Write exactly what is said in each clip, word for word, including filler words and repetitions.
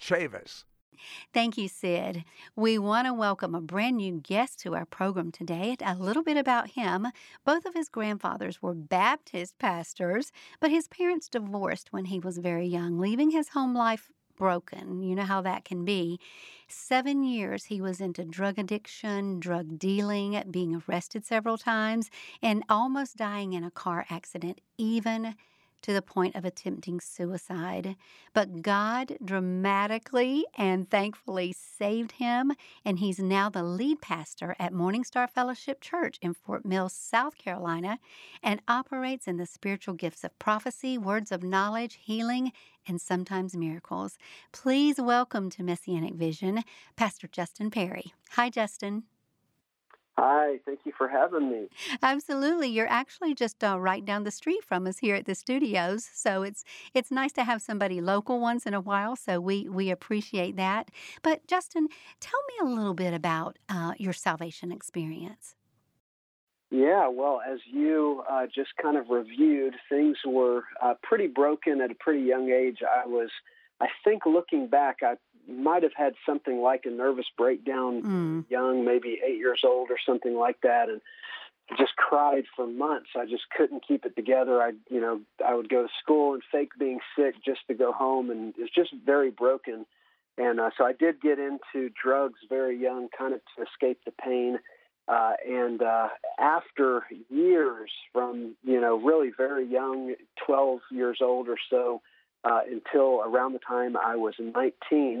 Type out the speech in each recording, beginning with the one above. Chavis. Thank you, Sid. We want to welcome a brand new guest to our program today. A little bit about him. Both of his grandfathers were Baptist pastors, but his parents divorced when he was very young, leaving his home life broken. You know how that can be. Seven years he was into drug addiction, drug dealing, being arrested several times, and almost dying in a car accident, even to the point of attempting suicide. But God dramatically and thankfully saved him, and he's now the lead pastor at Morningstar Fellowship Church in Fort Mill, South Carolina, and operates in the spiritual gifts of prophecy, words of knowledge, healing, and sometimes miracles. Please welcome to Messianic Vision, Pastor Justin Perry. Hi, Justin. Hi, thank you for having me. Absolutely. You're actually just uh, right down the street from us here at the studios, so it's it's nice to have somebody local once in a while, so we, we appreciate that. But, Justin, tell me a little bit about uh, your salvation experience. Yeah, well, as you uh, just kind of reviewed, things were uh, pretty broken at a pretty young age. I was, I think looking back, I might have had something like a nervous breakdown mm. young, maybe eight years old or something like that, and just cried for months. I just couldn't keep it together. I, you know, I would go to school and fake being sick just to go home, and it's just very broken. And uh, so I did get into drugs very young, kind of to escape the pain. Uh, and uh, after years from, you know, really very young, twelve years old or so, Uh, until around the time I was nineteen,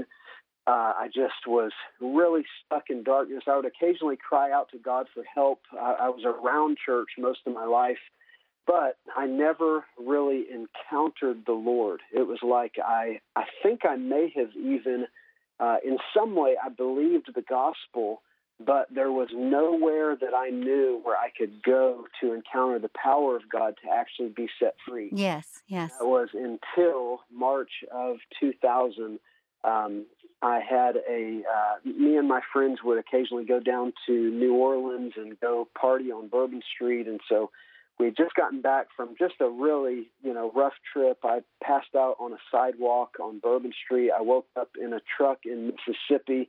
uh, I just was really stuck in darkness. I would occasionally cry out to God for help. I, I was around church most of my life, but I never really encountered the Lord. It was like I, I think I may have even, uh, in some way, I believed the gospel, but there was nowhere that I knew where I could go to encounter the power of God to actually be set free. Yes, yes. That was until March of two thousand. Um, I had a, uh, me and my friends would occasionally go down to New Orleans and go party on Bourbon Street. And so we had just gotten back from just a really, you know, rough trip. I passed out on a sidewalk on Bourbon Street. I woke up in a truck in Mississippi,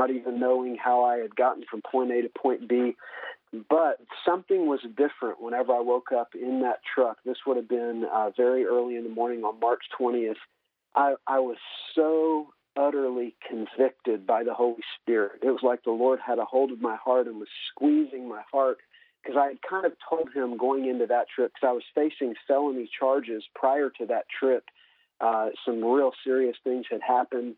not even knowing how I had gotten from point A to point B. But something was different whenever I woke up in that truck. This would have been uh, very early in the morning on March twentieth. I, I was so utterly convicted by the Holy Spirit. It was like the Lord had a hold of my heart and was squeezing my heart, because I had kind of told him going into that trip, because I was facing felony charges prior to that trip. Uh, some real serious things had happened.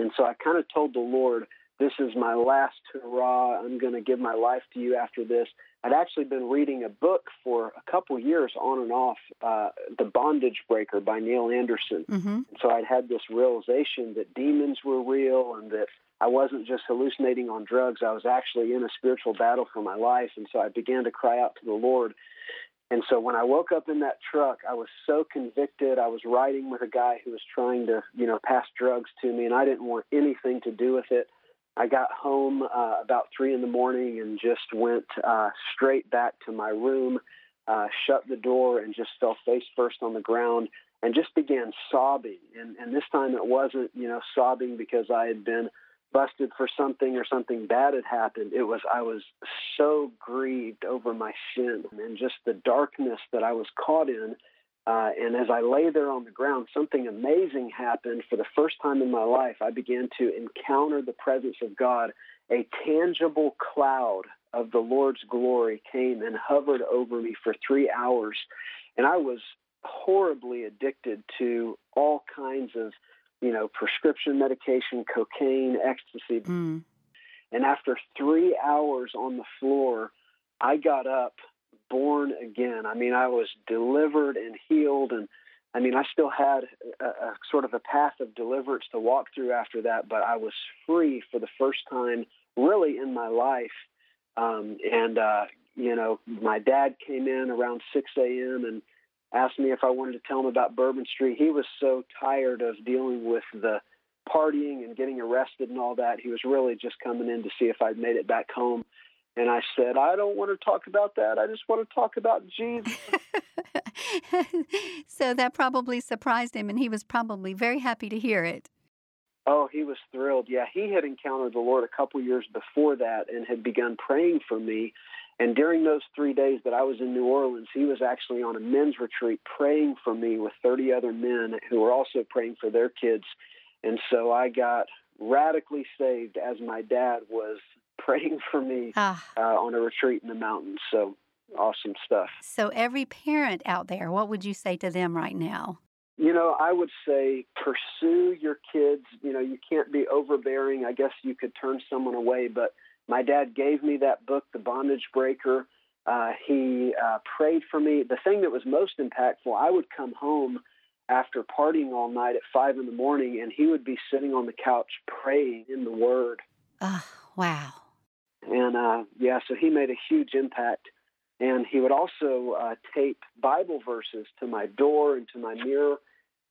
And so I kind of told the Lord, this is my last hurrah. I'm going to give my life to you after this. I'd actually been reading a book for a couple years on and off, uh, The Bondage Breaker by Neil Anderson. Mm-hmm. And so I'd had this realization that demons were real and that I wasn't just hallucinating on drugs. I was actually in a spiritual battle for my life, and so I began to cry out to the Lord. And so when I woke up in that truck, I was so convicted. I was riding with a guy who was trying to, you know, pass drugs to me, and I didn't want anything to do with it. I got home uh, about three in the morning and just went uh, straight back to my room, uh, shut the door, and just fell face first on the ground and just began sobbing. And, and this time it wasn't, you know, sobbing because I had been busted for something or something bad had happened. It was, I was so grieved over my sin and just the darkness that I was caught in. Uh, and as I lay there on the ground, something amazing happened. For the first time in my life, I began to encounter the presence of God. A tangible cloud of the Lord's glory came and hovered over me for three hours. And I was horribly addicted to all kinds of you know, prescription medication, cocaine, ecstasy. Mm. And after three hours on the floor, I got up born again. I mean, I was delivered and healed, and I mean, I still had a, a sort of a path of deliverance to walk through after that, but I was free for the first time really in my life. Um, and, uh, you know, my dad came in around six a.m. and asked me if I wanted to tell him about Bourbon Street. He was so tired of dealing with the partying and getting arrested and all that. He was really just coming in to see if I'd made it back home. And I said, I don't want to talk about that. I just want to talk about Jesus. So that probably surprised him, and he was probably very happy to hear it. Oh, he was thrilled. Yeah, he had encountered the Lord a couple years before that and had begun praying for me. And during those three days that I was in New Orleans, he was actually on a men's retreat praying for me with thirty other men who were also praying for their kids. And so I got radically saved as my dad was praying for me ah. uh, on a retreat in the mountains. So awesome stuff. So every parent out there, what would you say to them right now? You know, I would say pursue your kids. You know, you can't be overbearing. I guess you could turn someone away, but my dad gave me that book, The Bondage Breaker. Uh, he uh, prayed for me. The thing that was most impactful, I would come home after partying all night at five in the morning, and he would be sitting on the couch praying in the Word. Oh, wow. And, uh, yeah, so he made a huge impact. And he would also uh, tape Bible verses to my door and to my mirror,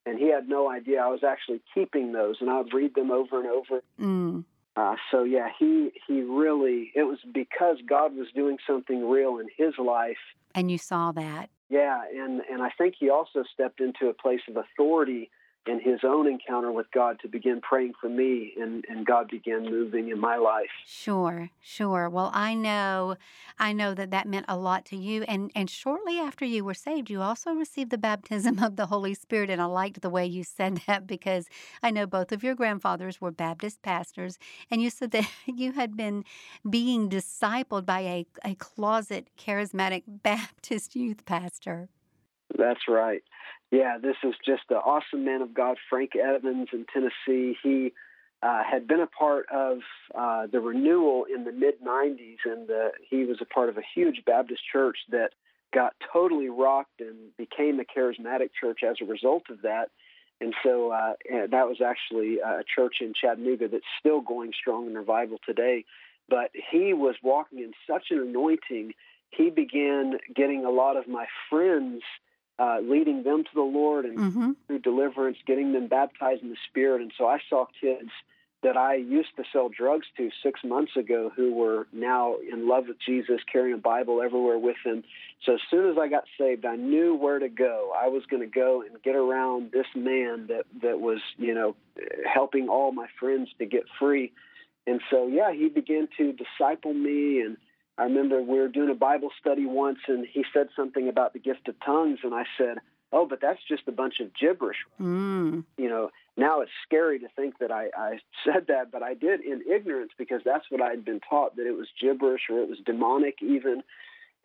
and he had no idea I was actually keeping those, and I would read them over and over. Mm. Uh, so, yeah, he he really, it was because God was doing something real in his life. And you saw that. Yeah, and, and I think he also stepped into a place of authority in his own encounter with God to begin praying for me, and, and God began moving in my life. Sure, sure. Well, I know I know that that meant a lot to you, and, and shortly after you were saved, you also received the baptism of the Holy Spirit, and I liked the way you said that because I know both of your grandfathers were Baptist pastors, and you said that you had been being discipled by a, a closet charismatic Baptist youth pastor. That's right. Yeah, this is just the awesome man of God, Frank Edmonds in Tennessee. He uh, had been a part of uh, the renewal in the mid nineties, and the, he was a part of a huge Baptist church that got totally rocked and became a charismatic church as a result of that. And so uh, that was actually a church in Chattanooga that's still going strong in revival today. But he was walking in such an anointing, he began getting a lot of my friends Uh, leading them to the Lord and mm-hmm. through deliverance, getting them baptized in the Spirit. And so I saw kids that I used to sell drugs to six months ago who were now in love with Jesus, carrying a Bible everywhere with them. So as soon as I got saved, I knew where to go. I was going to go and get around this man that, that was, you know, helping all my friends to get free. And so, yeah, he began to disciple me, and I remember we were doing a Bible study once, and he said something about the gift of tongues, and I said, oh, but that's just a bunch of gibberish. Mm. You know, now it's scary to think that I, I said that, but I did in ignorance because that's what I had been taught, that it was gibberish or it was demonic even.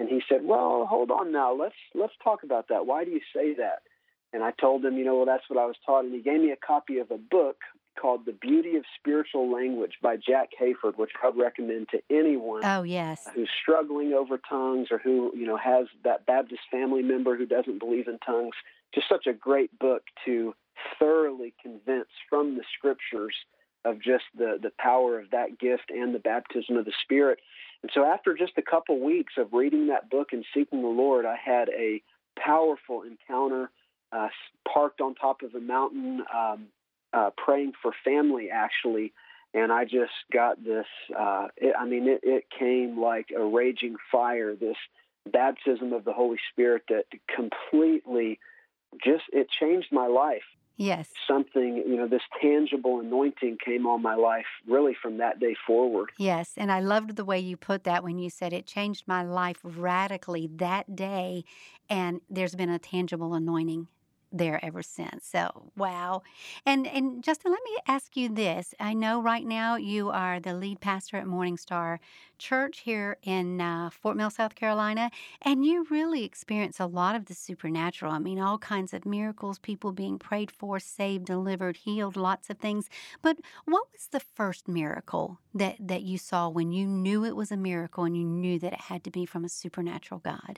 And he said, well, hold on now. Let's let's talk about that. Why do you say that? And I told him, you know, well, that's what I was taught. And he gave me a copy of a book called The Beauty of Spiritual Language by Jack Hayford, which I'd recommend to anyone oh, yes. who's struggling over tongues or who, you know, has that Baptist family member who doesn't believe in tongues. Just such a great book to thoroughly convince from the Scriptures of just the, the power of that gift and the baptism of the Spirit. And so after just a couple weeks of reading that book and seeking the Lord, I had a powerful encounter uh, parked on top of a mountain, um, Uh, praying for family, actually, and I just got this, uh, it, I mean, it, it came like a raging fire, this baptism of the Holy Spirit that completely just, it changed my life. Yes. Something, you know, this tangible anointing came on my life really from that day forward. Yes, and I loved the way you put that when you said it changed my life radically that day, and there's been a tangible anointing there ever since. So, wow. And and Justin, let me ask you this. I know right now you are the lead pastor at Morningstar Church here in uh, Fort Mill, South Carolina, and you really experience a lot of the supernatural. I mean, all kinds of miracles, people being prayed for, saved, delivered, healed, lots of things. But what was the first miracle that, that you saw when you knew it was a miracle and you knew that it had to be from a supernatural God?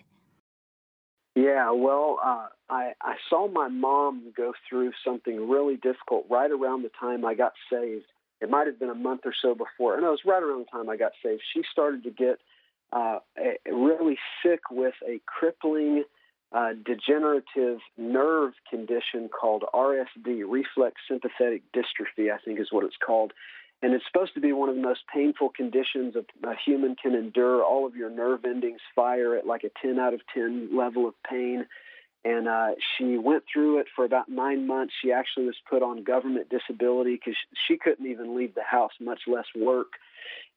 Yeah, well, uh, I, I saw my mom go through something really difficult right around the time I got saved. It might have been a month or so before, and it was right around the time I got saved. She started to get uh, a, really sick with a crippling uh, degenerative nerve condition called R S D, reflex sympathetic dystrophy, I think is what it's called. And it's supposed to be one of the most painful conditions a human can endure. All of your nerve endings fire at like a ten out of ten level of pain. And uh, she went through it for about nine months. She actually was put on government disability because she couldn't even leave the house, much less work.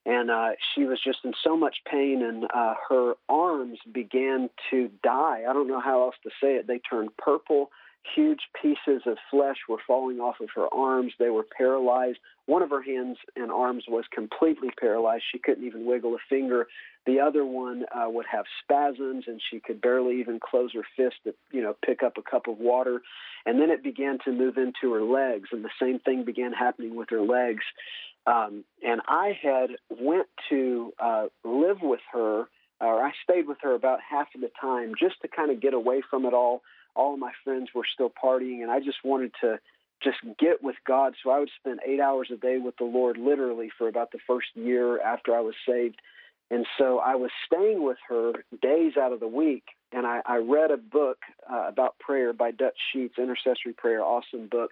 And uh, she was just in so much pain, and uh, her arms began to die. I don't know how else to say it. They turned purple. Huge pieces of flesh were falling off of her arms. They were paralyzed. One of her hands and arms was completely paralyzed. She couldn't even wiggle a finger. The other one uh, would have spasms, and she could barely even close her fist to, you know, pick up a cup of water. And then it began to move into her legs, and the same thing began happening with her legs. Um, and I had went to uh, live with her, or I stayed with her about half of the time just to kind of get away from it all. All of my friends were still partying, and I just wanted to just get with God. So I would spend eight hours a day with the Lord literally for about the first year after I was saved. And so I was staying with her days out of the week, and I, I read a book uh, about prayer by Dutch Sheets, Intercessory Prayer, awesome book.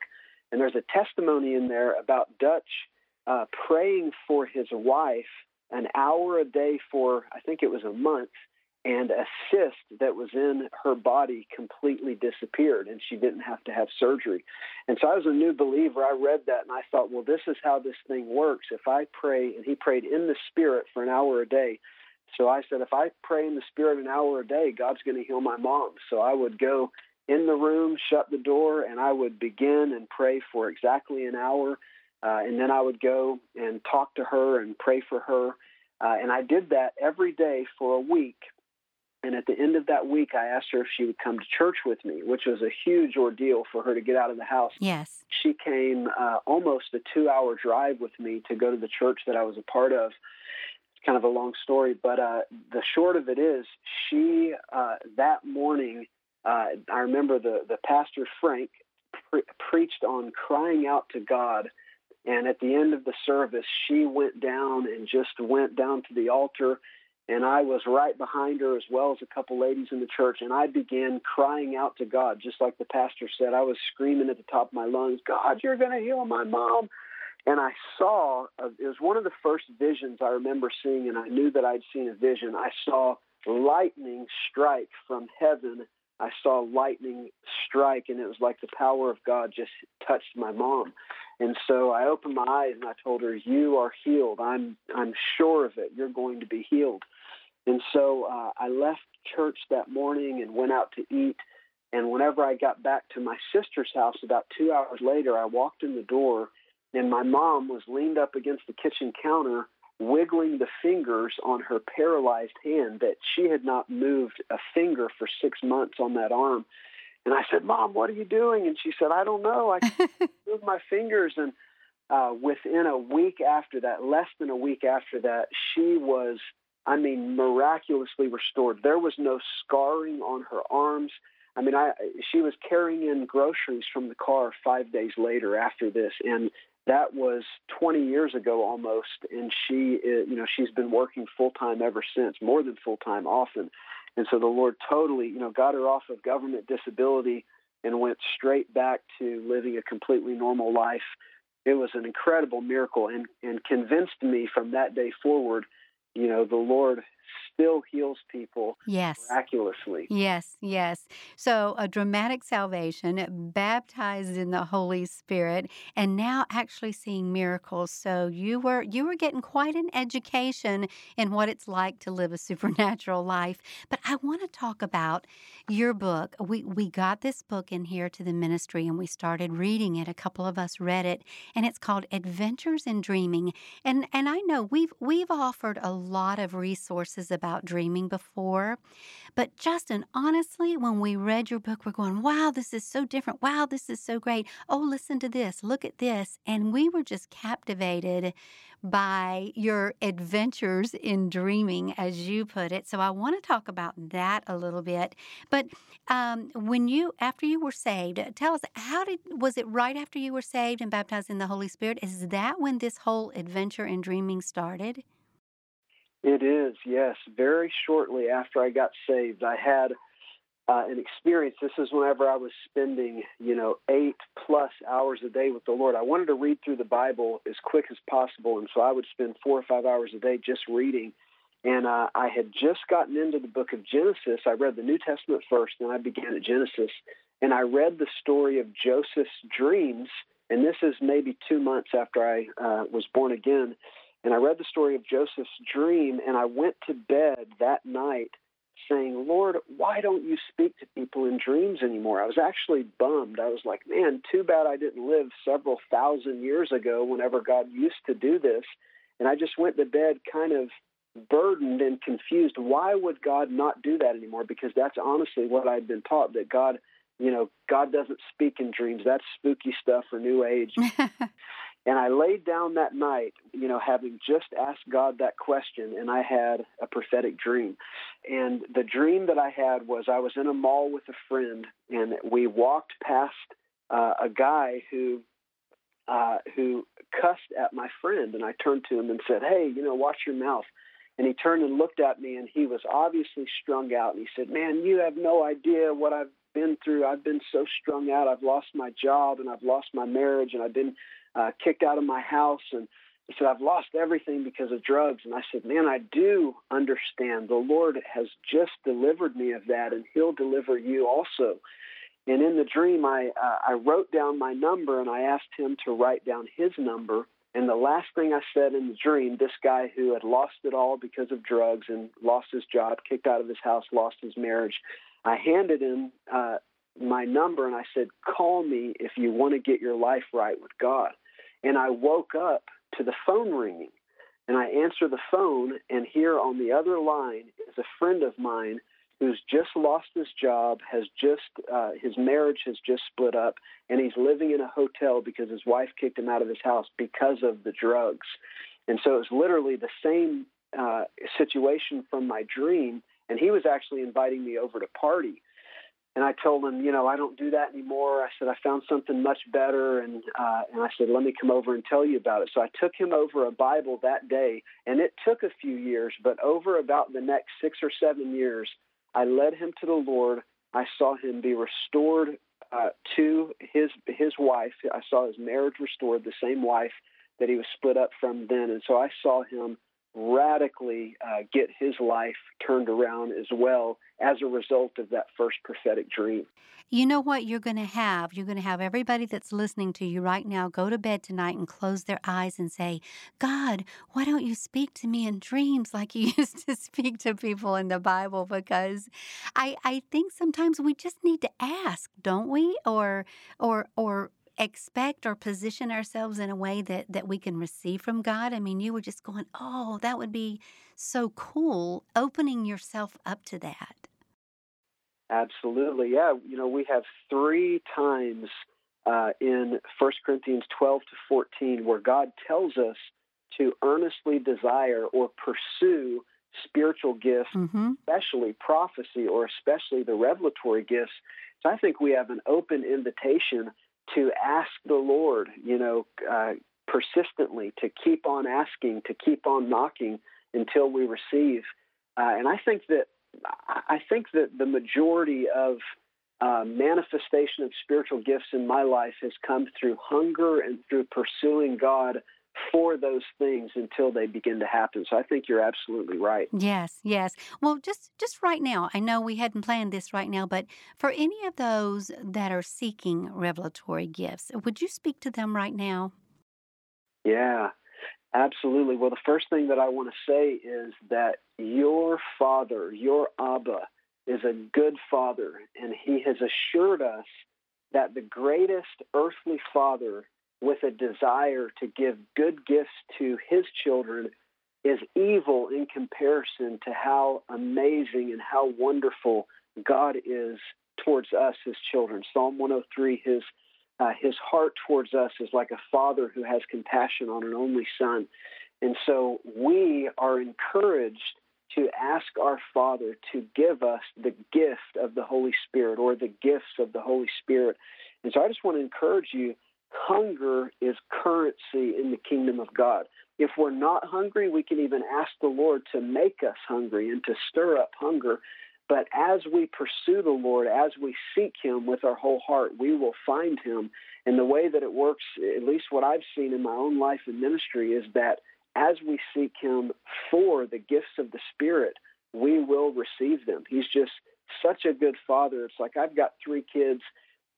And there's a testimony in there about Dutch uh, praying for his wife an hour a day for, I think it was a month, and a cyst that was in her body completely disappeared, and she didn't have to have surgery. And so I was a new believer. I read that, and I thought, well, this is how this thing works. If I pray, and he prayed in the Spirit for an hour a day. So I said, if I pray in the Spirit an hour a day, God's going to heal my mom. So I would go in the room, shut the door, and I would begin and pray for exactly an hour. Uh, and then I would go and talk to her and pray for her. Uh, and I did that every day for a week. And at the end of that week, I asked her if she would come to church with me, which was a huge ordeal for her to get out of the house. Yes. She came uh, almost a two-hour drive with me to go to the church that I was a part of. It's kind of a long story, but uh, the short of it is she, uh, that morning, uh, I remember the, the pastor, Frank, pre- preached on crying out to God. And at the end of the service, she went down and just went down to the altar. And I was right behind her as well as a couple ladies in the church, and I began crying out to God, just like the pastor said. I was screaming at the top of my lungs, God, you're going to heal my mom. And I saw, uh, it was one of the first visions I remember seeing, and I knew that I'd seen a vision. I saw lightning strike from heaven. I saw lightning strike, and it was like the power of God just touched my mom. And so I opened my eyes, and I told her, you are healed. I'm I'm sure of it. You're going to be healed. And so uh, I left church that morning and went out to eat. And whenever I got back to my sister's house about two hours later, I walked in the door, and my mom was leaned up against the kitchen counter, wiggling the fingers on her paralyzed hand that she had not moved a finger for six months on that arm. And I said, Mom, what are you doing? And she said, I don't know. I can't move my fingers. And uh, within a week after that, less than a week after that, she was, I mean, miraculously restored. There was no scarring on her arms. I mean, I she was carrying in groceries from the car five days later after this. And that was twenty years ago almost, and she, you know, she's been working full-time ever since, more than full-time often. And so the Lord totally, you know, got her off of government disability and went straight back to living a completely normal life. It was an incredible miracle, and, and convinced me from that day forward, you know, the Lord still heals people yes. miraculously. Yes, yes. So a dramatic salvation, baptized in the Holy Spirit, and now actually seeing miracles. So you were you were getting quite an education in what it's like to live a supernatural life. But I want to talk about your book. We we got this book in here to the ministry, and we started reading it. A couple of us read it, and it's called Adventures in Dreaming. And and I know we've we've offered a lot of resources classes about dreaming before. But Justin, honestly, when we read your book, we're going, wow, this is so different. Wow, this is so great. Oh, listen to this. Look at this. And we were just captivated by your adventures in dreaming, as you put it. So I want to talk about that a little bit. But um, when you, after you were saved, tell us, how did, was it right after you were saved and baptized in the Holy Spirit? Is that when this whole adventure in dreaming started? It is, yes. Very shortly after I got saved, I had uh, an experience. This is whenever I was spending, you know, eight plus hours a day with the Lord. I wanted to read through the Bible as quick as possible, and so I would spend four or five hours a day just reading. And uh, I had just gotten into the book of Genesis. I read the New Testament first, then I began at Genesis, and I read the story of Joseph's dreams, and this is maybe two months after I uh, was born again. And I read the story of Joseph's dream, and I went to bed that night saying, Lord, why don't you speak to people in dreams anymore? I was actually bummed. I was like, man, too bad I didn't live several thousand years ago whenever God used to do this. And I just went to bed kind of burdened and confused. Why would God not do that anymore? Because that's honestly what I'd been taught, that God, you know, God doesn't speak in dreams. That's spooky stuff or New Age. And I laid down that night, you know, having just asked God that question, and I had a prophetic dream. And the dream that I had was I was in a mall with a friend, and we walked past uh, a guy who uh, who cussed at my friend. And I turned to him and said, hey, you know, watch your mouth. And he turned and looked at me, and he was obviously strung out. And he said, man, you have no idea what I've been through. I've been so strung out. I've lost my job, and I've lost my marriage, and I've been Uh, kicked out of my house. And he said, I've lost everything because of drugs. And I said, man, I do understand. The Lord has just delivered me of that, and he'll deliver you also. And in the dream, I, uh, I wrote down my number, and I asked him to write down his number. And the last thing I said in the dream, this guy who had lost it all because of drugs and lost his job, kicked out of his house, lost his marriage, I handed him uh, my number, and I said, call me if you want to get your life right with God. And I woke up to the phone ringing, and I answer the phone, and here on the other line is a friend of mine who's just lost his job, has just uh, his marriage has just split up, and he's living in a hotel because his wife kicked him out of his house because of the drugs. And so it was literally the same uh, situation from my dream, and he was actually inviting me over to party. And I told him, you know, I don't do that anymore. I said, I found something much better. And uh, and I said, let me come over and tell you about it. So I took him over a Bible that day. And it took a few years, but over about the next six or seven years, I led him to the Lord. I saw him be restored uh, to his his wife. I saw his marriage restored, the same wife that he was split up from then. And so I saw him radically uh, get his life turned around as well as a result of that first prophetic dream. You know what you're going to have? You're going to have everybody that's listening to you right now go to bed tonight and close their eyes and say, God, why don't you speak to me in dreams like you used to speak to people in the Bible? Because I, I think sometimes we just need to ask, don't we? Or, or, or, expect or position ourselves in a way that, that we can receive from God. I mean, you were just going, oh, that would be so cool, opening yourself up to that. Absolutely, yeah. You know, we have three times uh, in First Corinthians twelve to fourteen where God tells us to earnestly desire or pursue spiritual gifts, mm-hmm. especially prophecy or especially the revelatory gifts. So I think we have an open invitation to ask the Lord, you know, uh, persistently, to keep on asking, to keep on knocking until we receive. Uh, and I think that I think that the majority of uh, manifestation of spiritual gifts in my life has come through hunger and through pursuing God for those things until they begin to happen. So I think you're absolutely right. Yes, yes. Well, just just right now, I know we hadn't planned this right now, but for any of those that are seeking revelatory gifts, would you speak to them right now? Yeah, absolutely. Well, the first thing that I want to say is that your Father, your Abba, is a good Father, and he has assured us that the greatest earthly Father with a desire to give good gifts to his children is evil in comparison to how amazing and how wonderful God is towards us, His children. Psalm one oh three, His uh, His heart towards us is like a father who has compassion on an only son. And so we are encouraged to ask our Father to give us the gift of the Holy Spirit or the gifts of the Holy Spirit. And so I just want to encourage you, hunger is currency in the kingdom of God. If we're not hungry, we can even ask the Lord to make us hungry and to stir up hunger. But as we pursue the Lord, as we seek Him with our whole heart, we will find Him. And the way that it works, at least what I've seen in my own life and ministry, is that as we seek Him for the gifts of the Spirit, we will receive them. He's just such a good Father. It's like, I've got three kids,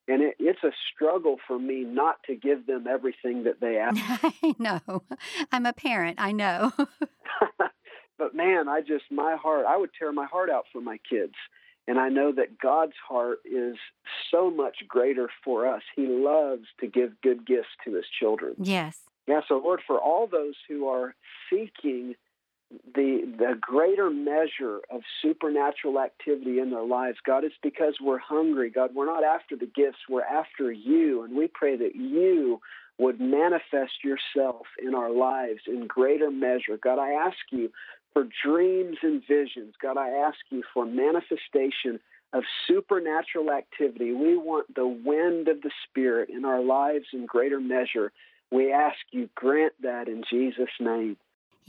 and it, it's a struggle for me not to give them everything that they ask. I know. I'm a parent. I know. But man, I just, my heart, I would tear my heart out for my kids. And I know that God's heart is so much greater for us. He loves to give good gifts to His children. Yes. Yeah, so Lord, for all those who are seeking the the greater measure of supernatural activity in their lives, God, it's because we're hungry. God, we're not after the gifts, we're after You. And we pray that You would manifest Yourself in our lives in greater measure. God, I ask You for dreams and visions. God, I ask You for manifestation of supernatural activity. We want the wind of the Spirit in our lives in greater measure. We ask You, grant that in Jesus' name.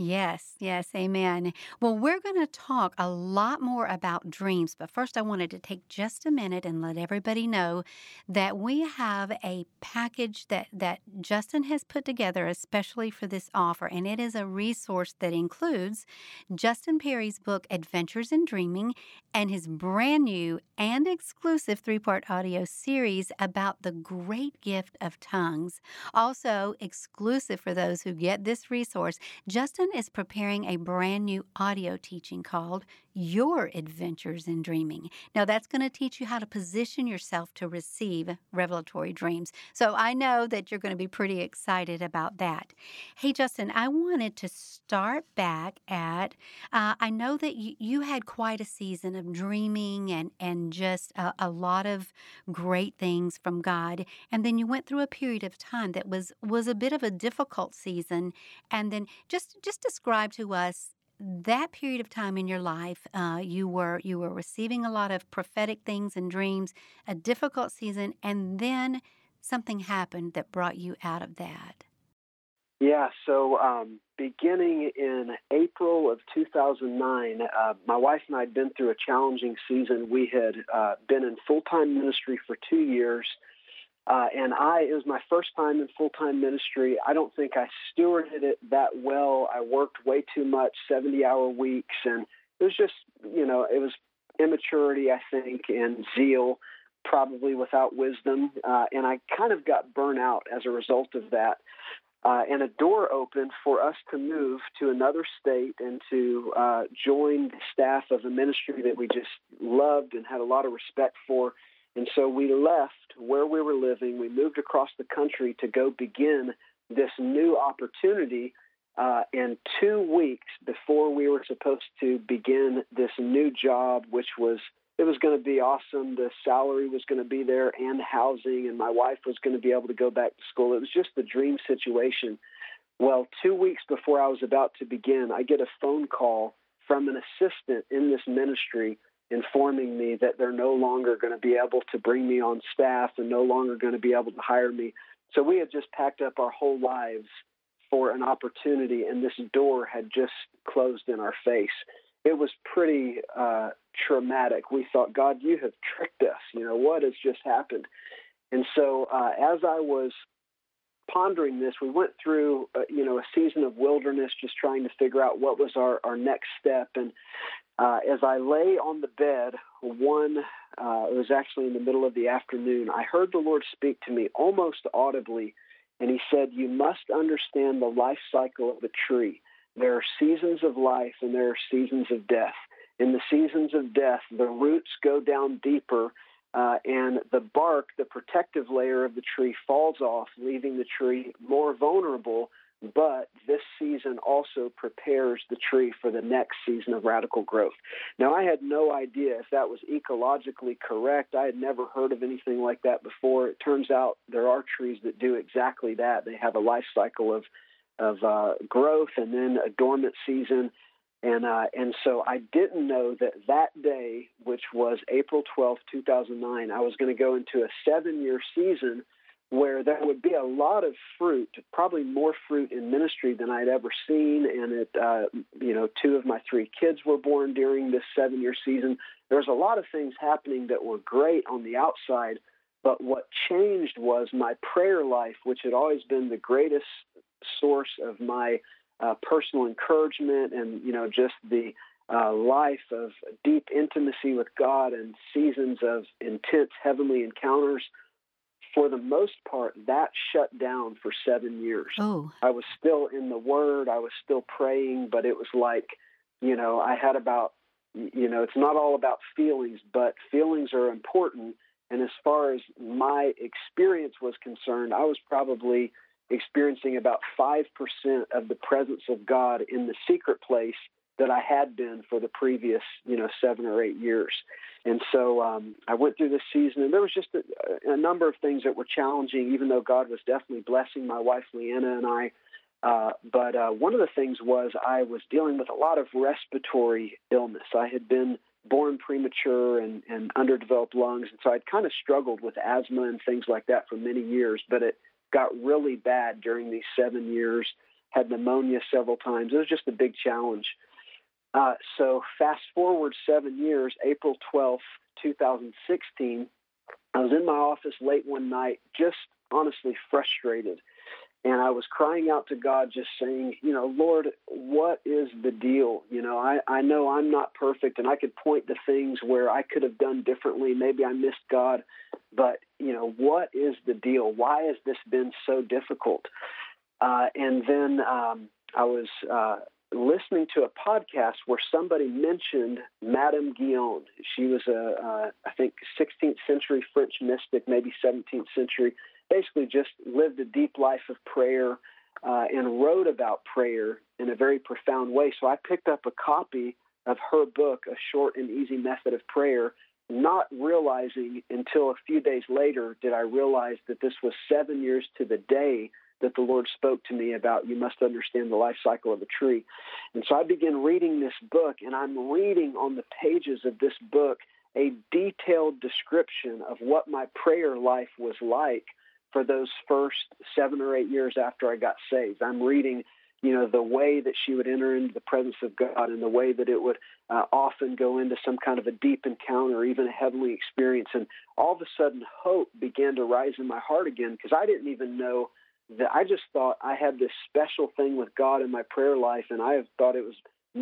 Yes, yes, amen. Well, we're going to talk a lot more about dreams, but first I wanted to take just a minute and let everybody know that we have a package that, that Justin has put together especially for this offer, and it is a resource that includes Justin Perry's book, Adventures in Dreaming, and his brand new and exclusive three-part audio series about the great gift of tongues. Also exclusive for those who get this resource, Justin is preparing a brand new audio teaching called Your Adventures in Dreaming. Now, that's going to teach you how to position yourself to receive revelatory dreams. So I know that you're going to be pretty excited about that. Hey, Justin, I wanted to start back at, uh, I know that you, you had quite a season of dreaming and, and just a, a lot of great things from God. And then you went through a period of time that was, was a bit of a difficult season. And then just, just describe to us that period of time in your life. uh, you were you were receiving a lot of prophetic things and dreams, a difficult season, and then something happened that brought you out of that. Yeah, so um, beginning in April of two thousand nine, uh, my wife and I had been through a challenging season. We had uh, been in full-time ministry for two years. Uh, and I, it was my first time in full-time ministry. I don't think I stewarded it that well. I worked way too much, seventy-hour weeks, and it was just, you know, it was immaturity, I think, and zeal, probably without wisdom. Uh, and I kind of got burnt out as a result of that. Uh, and a door opened for us to move to another state and to uh, join the staff of a ministry that we just loved and had a lot of respect for. And so we left where we were living. We moved across the country to go begin this new opportunity. Uh, and two weeks before we were supposed to begin this new job, which was, it was going to be awesome. The salary was going to be there and housing, and my wife was going to be able to go back to school. It was just the dream situation. Well, two weeks before I was about to begin, I get a phone call from an assistant in this ministry informing me that they're no longer going to be able to bring me on staff and no longer going to be able to hire me. So we had just packed up our whole lives for an opportunity, and this door had just closed in our face. It was pretty uh, traumatic. We thought, God, You have tricked us. You know, what has just happened? And so uh, as I was pondering this, we went through, uh, you know, a season of wilderness, just trying to figure out what was our, our next step. And Uh, as I lay on the bed, one, uh, it was actually in the middle of the afternoon, I heard the Lord speak to me almost audibly, and He said, "You must understand the life cycle of a tree. There are seasons of life and there are seasons of death. In the seasons of death, the roots go down deeper, uh, and the bark, the protective layer of the tree, falls off, leaving the tree more vulnerable. But this season season also prepares the tree for the next season of radical growth. Now, I had no idea if that was ecologically correct. I had never heard of anything like that before. It turns out there are trees that do exactly that. They have a life cycle of of uh, growth and then a dormant season. And uh, and so I didn't know that that day, which was April twelfth, two thousand nine, I was going to go into a seven-year season where there would be a lot of fruit, probably more fruit in ministry than I'd ever seen. And it, uh, you know, two of my three kids were born during this seven-year season. There was a lot of things happening that were great on the outside, but what changed was my prayer life, which had always been the greatest source of my Uh, personal encouragement and, you know, just the uh, life of deep intimacy with God and seasons of intense heavenly encounters, for the most part, that shut down for seven years. Oh. I was still in the Word. I was still praying, but it was like, you know, I had about, you know, it's not all about feelings, but feelings are important. And as far as my experience was concerned, I was probably experiencing about five percent of the presence of God in the secret place that I had been for the previous, you know, seven or eight years. And so um, I went through this season, and there was just a, a number of things that were challenging, even though God was definitely blessing my wife, Leanna, and I. Uh, but uh, one of the things was I was dealing with a lot of respiratory illness. I had been born premature and, and underdeveloped lungs, and so I'd kind of struggled with asthma and things like that for many years, but it got really bad during these seven years, had pneumonia several times. It was just a big challenge. Uh, so fast forward seven years, April twelfth, two thousand sixteen, I was in my office late one night, just honestly frustrated. And I was crying out to God, just saying, you know, Lord, what is the deal? You know, I, I know I'm not perfect, and I could point to things where I could have done differently. Maybe I missed God, but, you know, what is the deal? Why has this been so difficult? Uh, and then um, I was uh, listening to a podcast where somebody mentioned Madame Guyon. She was a, uh, I think, sixteenth century French mystic, maybe seventeenth century. Basically just lived a deep life of prayer uh, and wrote about prayer in a very profound way. So I picked up a copy of her book, A Short and Easy Method of Prayer, not realizing until a few days later did I realize that this was seven years to the day that the Lord spoke to me about, you must understand the life cycle of a tree. And so I began reading this book, and I'm reading on the pages of this book a detailed description of what my prayer life was like for those first seven or eight years after I got saved. I'm reading, you know, the way that she would enter into the presence of God and the way that it would uh, often go into some kind of a deep encounter, even a heavenly experience. And all of a sudden, hope began to rise in my heart again, because I didn't even know that. I just thought I had this special thing with God in my prayer life, and I have thought it was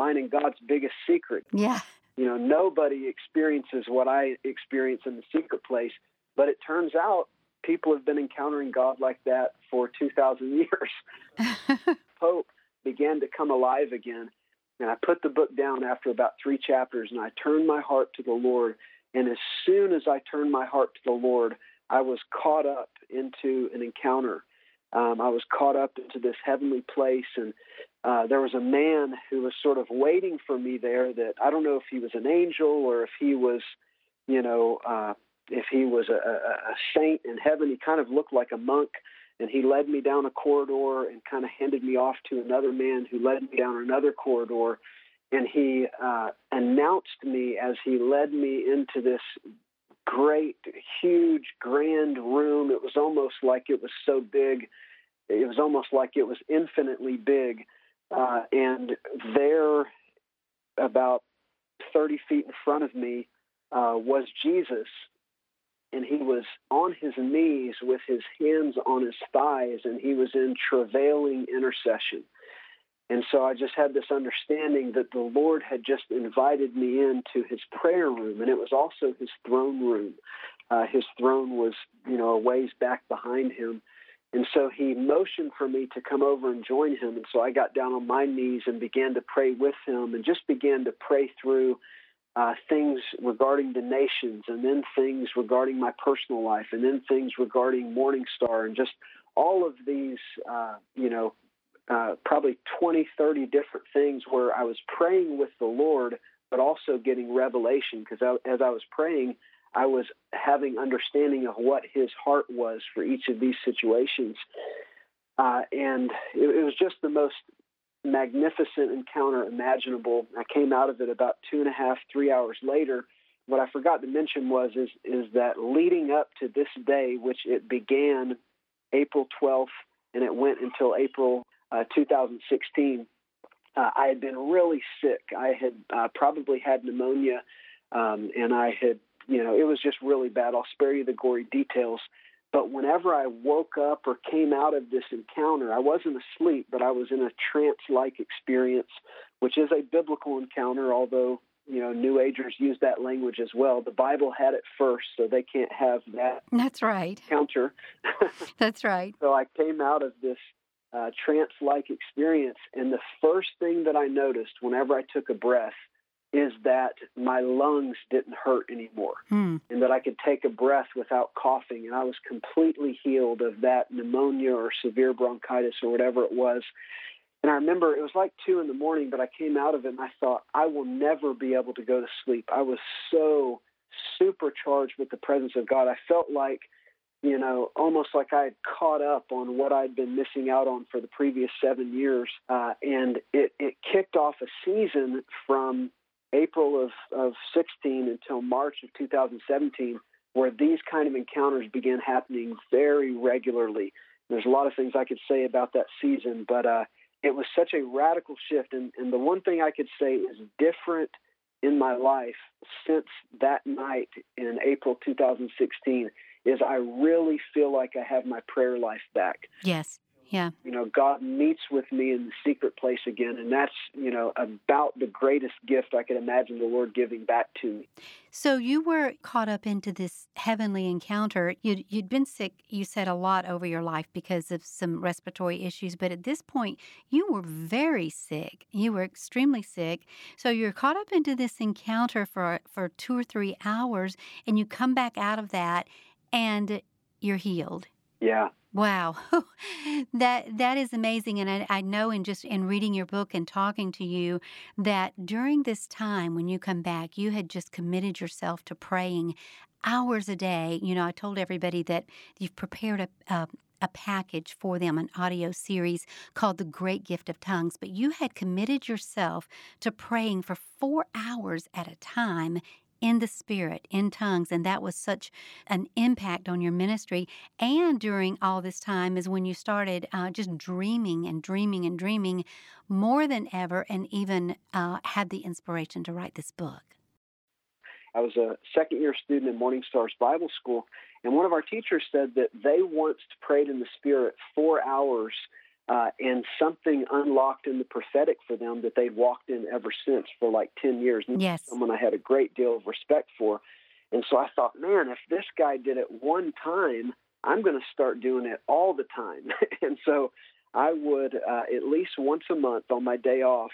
mine and God's biggest secret. Yeah. You know, nobody experiences what I experience in the secret place, but it turns out people have been encountering God like that for two thousand years. Hope began to come alive again. And I put the book down after about three chapters, and I turned my heart to the Lord. And as soon as I turned my heart to the Lord, I was caught up into an encounter. Um, I was caught up into this heavenly place, and uh, there was a man who was sort of waiting for me there that I don't know if he was an angel or if he was, you know, uh, if he was a, a saint in heaven. He kind of looked like a monk, and he led me down a corridor and kind of handed me off to another man who led me down another corridor. And he uh, announced me as he led me into this great, huge, grand room. It was almost like it was so big. It was almost like it was infinitely big. Uh, and there, about thirty feet in front of me, uh, was Jesus. And he was on his knees with his hands on his thighs, and he was in travailing intercession. And so I just had this understanding that the Lord had just invited me into his prayer room, and it was also his throne room. Uh, his throne was, you know, a ways back behind him. And so he motioned for me to come over and join him. And so I got down on my knees and began to pray with him and just began to pray through Uh, things regarding the nations, and then things regarding my personal life, and then things regarding Morningstar, and just all of these, uh, you know, uh, probably twenty, thirty different things where I was praying with the Lord, but also getting revelation, because as I was praying, I was having understanding of what His heart was for each of these situations. Uh, and it, it was just the most magnificent encounter imaginable. I came out of it about two and a half, three hours later. What I forgot to mention was is, is that leading up to this day, which it began April twelfth, and it went until April uh, two thousand sixteen, uh, I had been really sick. I had uh, probably had pneumonia, um, and I had, you know, it was just really bad. I'll spare you the gory details. But whenever I woke up or came out of this encounter, I wasn't asleep, but I was in a trance-like experience, which is a biblical encounter, although, you know, New Agers use that language as well. The Bible had it first, so they can't have that. That's right. Encounter. That's right. So I came out of this uh, trance-like experience, and the first thing that I noticed whenever I took a breath is that my lungs didn't hurt anymore, hmm. and that I could take a breath without coughing. And I was completely healed of that pneumonia or severe bronchitis or whatever it was. And I remember it was like two in the morning, but I came out of it and I thought, I will never be able to go to sleep. I was so supercharged with the presence of God. I felt like, you know, almost like I had caught up on what I'd been missing out on for the previous seven years. Uh, and it, it kicked off a season from April of, of sixteen until March of two thousand seventeen, where these kind of encounters began happening very regularly. There's a lot of things I could say about that season, but uh, it was such a radical shift. And, and the one thing I could say is different in my life since that night in April two thousand sixteen is I really feel like I have my prayer life back. Yes. Yeah. You know, God meets with me in the secret place again, and that's, you know, about the greatest gift I could imagine the Lord giving back to me. So you were caught up into this heavenly encounter. You'd, you'd been sick, you said, a lot over your life because of some respiratory issues, but at this point, you were very sick. You were extremely sick. So you're caught up into this encounter for, for two or three hours, and you come back out of that, and you're healed. Yeah. Wow. that that is amazing. And I, I know in just in reading your book and talking to you that during this time when you come back, you had just committed yourself to praying hours a day. You know, I told everybody that you've prepared a, a a package for them, an audio series called The Great Gift of Tongues, but you had committed yourself to praying for four hours at a time in the Spirit, in tongues, and that was such an impact on your ministry. And during all this time is when you started uh, just dreaming and dreaming and dreaming more than ever, and even uh, had the inspiration to write this book. I was a second-year student in Morningstar's Bible School, and one of our teachers said that they once prayed in the Spirit four hours Uh, and something unlocked in the prophetic for them that they'd walked in ever since for like ten years. Yes. Someone I had a great deal of respect for. And so I thought, man, if this guy did it one time, I'm going to start doing it all the time. And so I would, uh, at least once a month on my day off,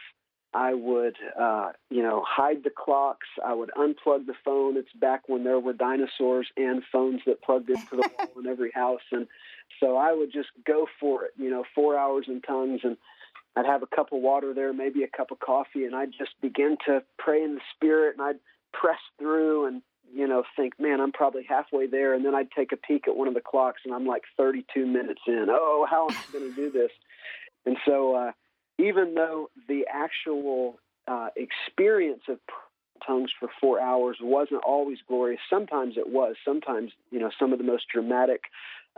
I would, uh, you know, hide the clocks. I would unplug the phone. It's back when there were dinosaurs and phones that plugged into the wall in every house. And so I would just go for it, you know, four hours in tongues, and I'd have a cup of water there, maybe a cup of coffee, and I'd just begin to pray in the Spirit, and I'd press through and, you know, think, man, I'm probably halfway there, and then I'd take a peek at one of the clocks, and I'm like thirty-two minutes in. Oh, how am I going to do this? And so uh, even though the actual uh, experience of tongues for four hours wasn't always glorious, sometimes it was. Sometimes, you know, some of the most dramatic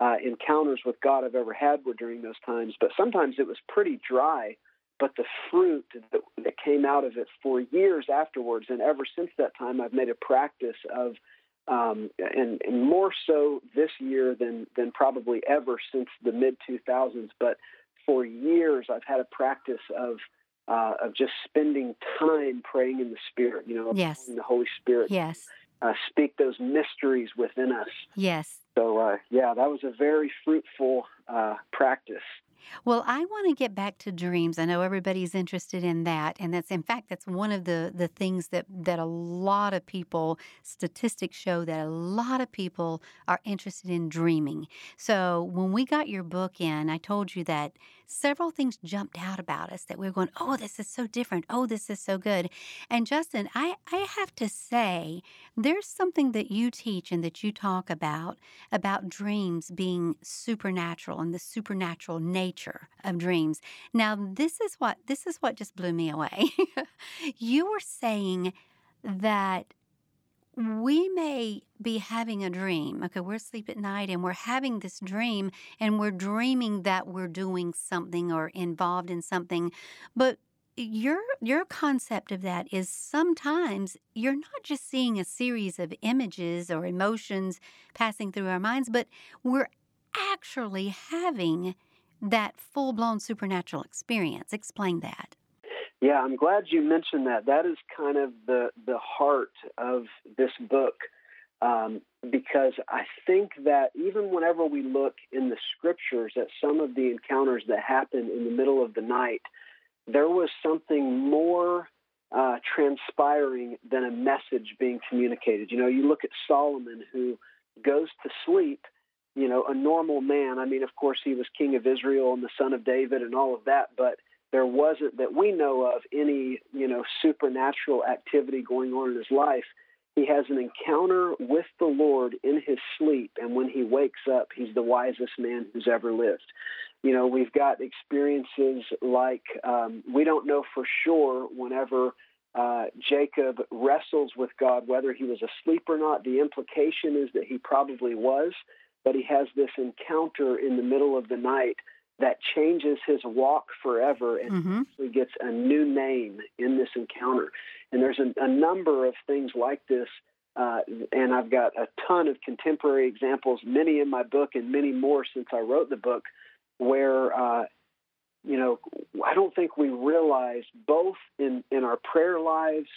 Uh, encounters with God I've ever had were during those times, but sometimes it was pretty dry, but the fruit that, that came out of it for years afterwards, and ever since that time, I've made a practice of, um, and, and more so this year than, than probably ever since the mid two thousands, but for years I've had a practice of uh, of just spending time praying in the Spirit, you know, yes. the Holy Spirit. Yes. Uh, speak those mysteries within us. Yes. So, uh, yeah, that was a very fruitful uh, practice. Well, I want to get back to dreams. I know everybody's interested in that, and that's, in fact, that's one of the, the things that, that a lot of people, statistics show that a lot of people are interested in dreaming. So when we got your book in, I told you that several things jumped out about us that we were going, oh, this is so different. Oh, this is so good. And Justin, I, I have to say, there's something that you teach and that you talk about, about dreams being supernatural and the supernatural nature of dreams. Now, this is what, this is what just blew me away. You were saying that we may be having a dream. Okay, we're asleep at night and we're having this dream and we're dreaming that we're doing something or involved in something. But your your concept of that is sometimes you're not just seeing a series of images or emotions passing through our minds, but we're actually having that full-blown supernatural experience. Explain that. Yeah, I'm glad you mentioned that. That is kind of the, the heart of this book, um, because I think that even whenever we look in the scriptures at some of the encounters that happened in the middle of the night, there was something more uh, transpiring than a message being communicated. You know, you look at Solomon, who goes to sleep, you know, a normal man. I mean, of course, he was king of Israel and the son of David and all of that, but there wasn't, that we know of, any, you know, supernatural activity going on in his life. He has an encounter with the Lord in his sleep, and when he wakes up, he's the wisest man who's ever lived. You know, we've got experiences like um, we don't know for sure whenever uh, Jacob wrestles with God, whether he was asleep or not. The implication is that he probably was, but he has this encounter in the middle of the night that changes his walk forever, and mm-hmm. he gets a new name in this encounter. And there's a, a number of things like this, uh, and I've got a ton of contemporary examples, many in my book and many more since I wrote the book, where, uh, you know, I don't think we realize, both in, in our prayer lives,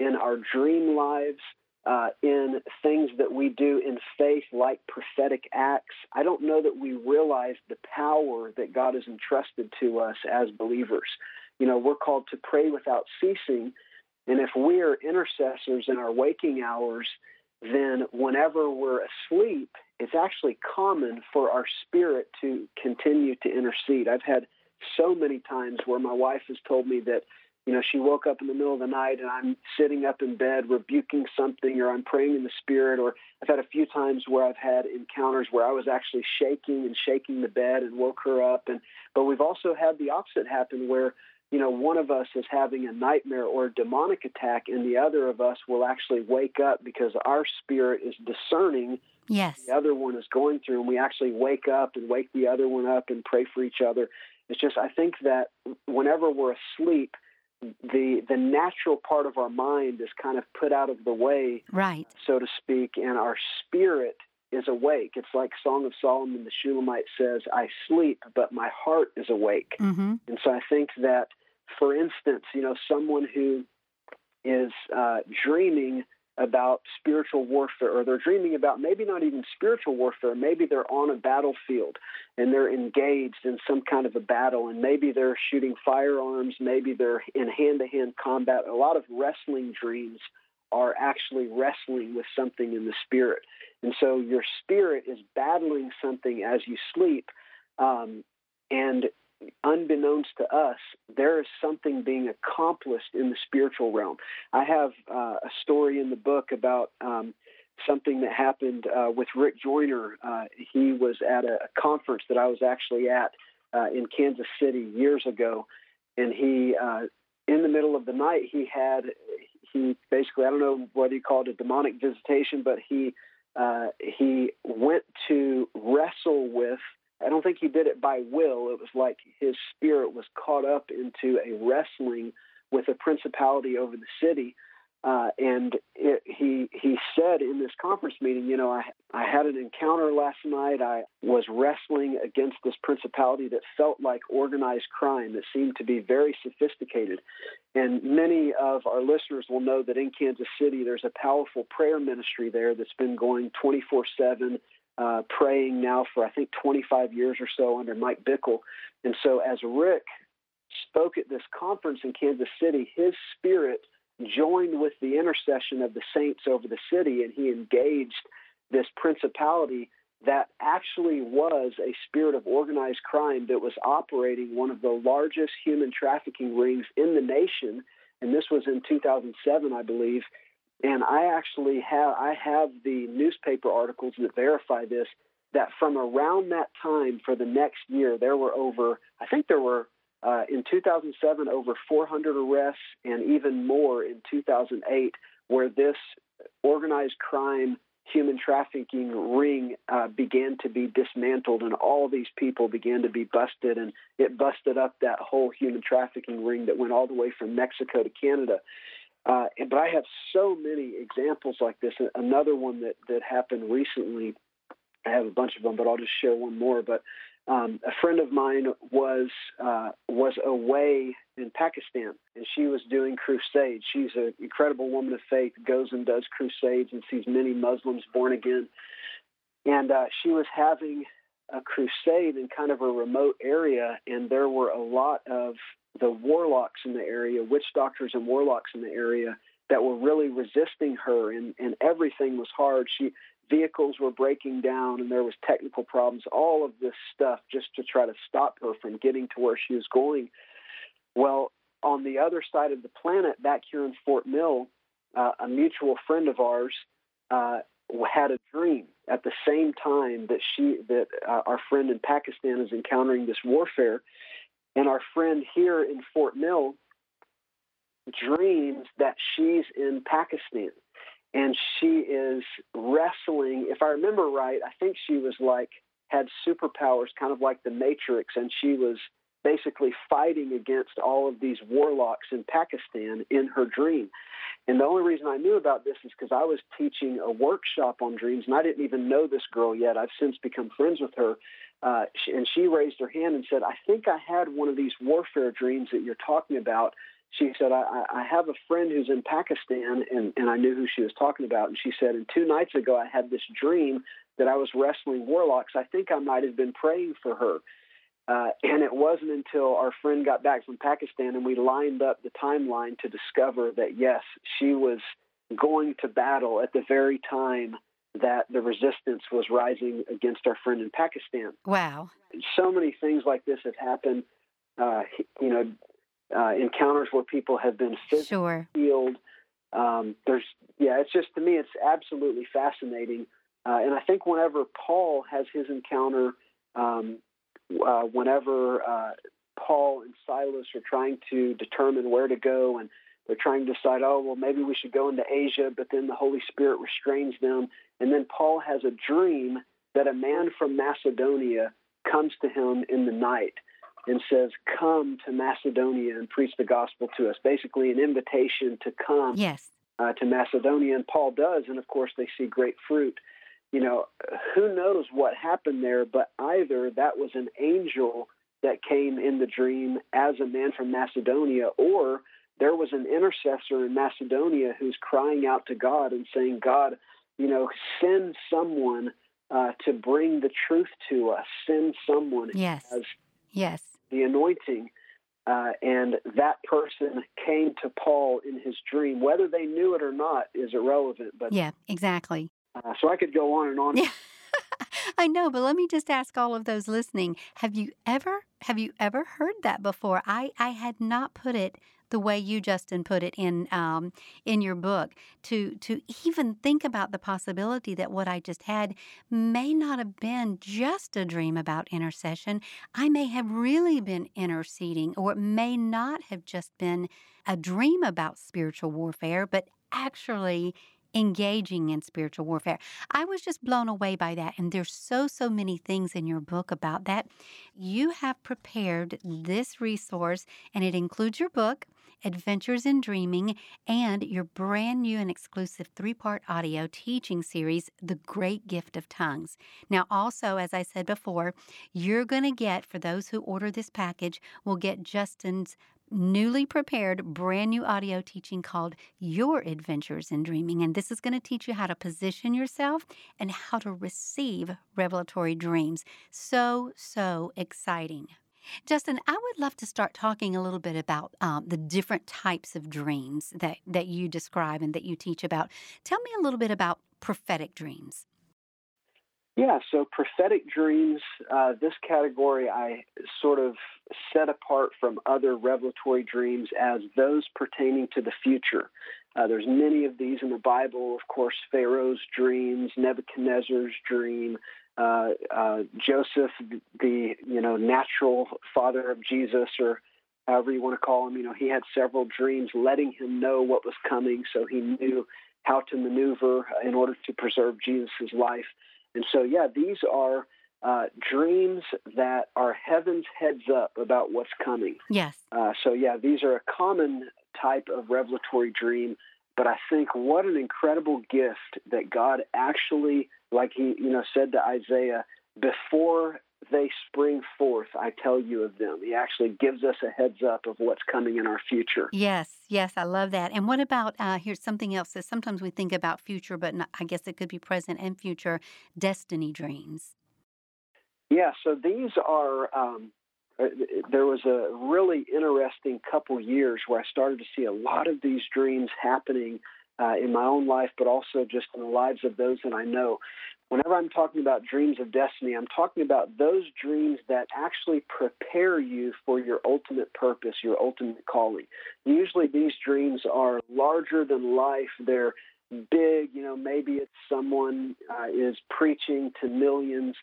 in our dream lives, Uh, in things that we do in faith, like prophetic acts, I don't know that we realize the power that God has entrusted to us as believers. You know, we're called to pray without ceasing, and if we are intercessors in our waking hours, then whenever we're asleep, it's actually common for our spirit to continue to intercede. I've had so many times where my wife has told me that, you know, she woke up in the middle of the night and I'm sitting up in bed rebuking something, or I'm praying in the spirit, or I've had a few times where I've had encounters where I was actually shaking and shaking the bed and woke her up. And but we've also had the opposite happen where, you know, one of us is having a nightmare or a demonic attack and the other of us will actually wake up because our spirit is discerning yes. what the other one is going through, and we actually wake up and wake the other one up and pray for each other. It's just, I think that whenever we're asleep, the the natural part of our mind is kind of put out of the way, right, so to speak, and our spirit is awake. It's like Song of Solomon, the Shulamite says, I sleep, but my heart is awake. Mm-hmm. And so I think that, for instance, you know, someone who is uh, dreaming about spiritual warfare, or they're dreaming about maybe not even spiritual warfare, maybe they're on a battlefield and they're engaged in some kind of a battle, and maybe they're shooting firearms, maybe they're in hand-to-hand combat. A lot of wrestling dreams are actually wrestling with something in the spirit. And so your spirit is battling something as you sleep, um, and unbeknownst to us, there is something being accomplished in the spiritual realm. I have uh, a story in the book about um, something that happened uh, with Rick Joyner. Uh, he was at a, a conference that I was actually at uh, in Kansas City years ago, and he, uh, in the middle of the night, he had, he basically, I don't know whether you call it a demonic visitation, but he uh, he went to wrestle with, I don't think he did it by will. It was like his spirit was caught up into a wrestling with a principality over the city. Uh, and it, he he said in this conference meeting, you know, I, I had an encounter last night. I was wrestling against this principality that felt like organized crime, that seemed to be very sophisticated. And many of our listeners will know that in Kansas City, there's a powerful prayer ministry there that's been going twenty-four seven, Uh, praying now for, I think, twenty-five years or so under Mike Bickle. And so as Rick spoke at this conference in Kansas City, his spirit joined with the intercession of the saints over the city, and he engaged this principality that actually was a spirit of organized crime that was operating one of the largest human trafficking rings in the nation. And this was in two thousand seven, I believe. And I actually have I have the newspaper articles that verify this, that from around that time for the next year, there were over, I think there were, uh, in two thousand seven, over four hundred arrests, and even more in two thousand eight, where this organized crime human trafficking ring uh, began to be dismantled, and all these people began to be busted, and it busted up that whole human trafficking ring that went all the way from Mexico to Canada. Uh, and, but I have so many examples like this. Another one that, that happened recently, I have a bunch of them, but I'll just share one more. But um, a friend of mine was uh, was away in Pakistan, and she was doing crusades. She's an incredible woman of faith, goes and does crusades and sees many Muslims born again. And uh, she was having a crusade in kind of a remote area, and there were a lot of the warlocks in the area, witch doctors and warlocks in the area, that were really resisting her, and, and everything was hard. She Vehicles were breaking down, and there was technical problems, all of this stuff just to try to stop her from getting to where she was going. Well, on the other side of the planet, back here in Fort Mill, uh, a mutual friend of ours uh, had a dream at the same time that she that uh, our friend in Pakistan is encountering this warfare, and our friend here in Fort Mill dreams that she's in Pakistan. And she is wrestling, if I remember right, I think she was like, had superpowers, kind of like the Matrix, and she was basically fighting against all of these warlocks in Pakistan in her dream. And the only reason I knew about this is because I was teaching a workshop on dreams, and I didn't even know this girl yet. I've since become friends with her, uh, and she raised her hand and said, I think I had one of these warfare dreams that you're talking about. She said, I, I have a friend who's in Pakistan, and, and I knew who she was talking about. And she said, and two nights ago, I had this dream that I was wrestling warlocks. I think I might have been praying for her. Uh, and it wasn't until our friend got back from Pakistan and we lined up the timeline to discover that, yes, she was going to battle at the very time that the resistance was rising against our friend in Pakistan. Wow. So many things like this have happened, uh, you know, Uh, encounters where people have been physically sure. healed. Um, there's, yeah, it's just, to me, it's absolutely fascinating. Uh, and I think whenever Paul has his encounter, um, uh, whenever uh, Paul and Silas are trying to determine where to go, and they're trying to decide, oh, well, maybe we should go into Asia, but then the Holy Spirit restrains them. And then Paul has a dream that a man from Macedonia comes to him in the night and says, come to Macedonia and preach the gospel to us. Basically an invitation to come yes. uh, to Macedonia, and Paul does, and of course they see great fruit. You know, who knows what happened there, but either that was an angel that came in the dream as a man from Macedonia, or there was an intercessor in Macedonia who's crying out to God and saying, God, you know, send someone uh, to bring the truth to us. Send someone yes. who has yes. the anointing, uh, and that person came to Paul in his dream. Whether they knew it or not is irrelevant. But yeah, exactly. Uh, so I could go on and on. Yeah. I know, but let me just ask all of those listening: Have you ever, have you ever heard that before? I, I had not put it the way you, Justin, put it in um, in your book, to to even think about the possibility that what I just had may not have been just a dream about intercession. I may have really been interceding, or it may not have just been a dream about spiritual warfare, but actually engaging in spiritual warfare. I was just blown away by that, and there's so, so many things in your book about that. You have prepared this resource, and it includes your book, Adventures in Dreaming, and your brand new and exclusive three-part audio teaching series, The Great Gift of Tongues. Now, also, as I said before, you're going to get, for those who order this package, will get Justin's newly prepared brand new audio teaching called Your Adventures in Dreaming. And this is going to teach you how to position yourself and how to receive revelatory dreams. So, so exciting. Justin, I would love to start talking a little bit about um, the different types of dreams that, that you describe and that you teach about. Tell me a little bit about prophetic dreams. Yeah, so prophetic dreams, uh, this category I sort of set apart from other revelatory dreams as those pertaining to the future. Uh, there's many of these in the Bible, of course, Pharaoh's dreams, Nebuchadnezzar's dream, uh, uh, Joseph, the you know natural father of Jesus, or however you want to call him. You know, he had several dreams letting him know what was coming, so he knew how to maneuver in order to preserve Jesus' life. And so, yeah, these are uh, dreams that are heaven's heads up about what's coming. Yes. Uh, so, yeah, these are a common type of revelatory dream. But I think what an incredible gift that God actually, like he, you know, said to Isaiah, before they spring forth, I tell you of them. He actually gives us a heads up of what's coming in our future. Yes, yes, I love that. And what about, uh, here's something else that sometimes we think about future, but not, I guess it could be present and future, destiny dreams. Yeah, so these are, um, there was a really interesting couple years where I started to see a lot of these dreams happening uh, in my own life, but also just in the lives of those that I know. Whenever I'm talking about dreams of destiny, I'm talking about those dreams that actually prepare you for your ultimate purpose, your ultimate calling. Usually these dreams are larger than life. They're big. You know, maybe it's someone uh, is preaching to millions.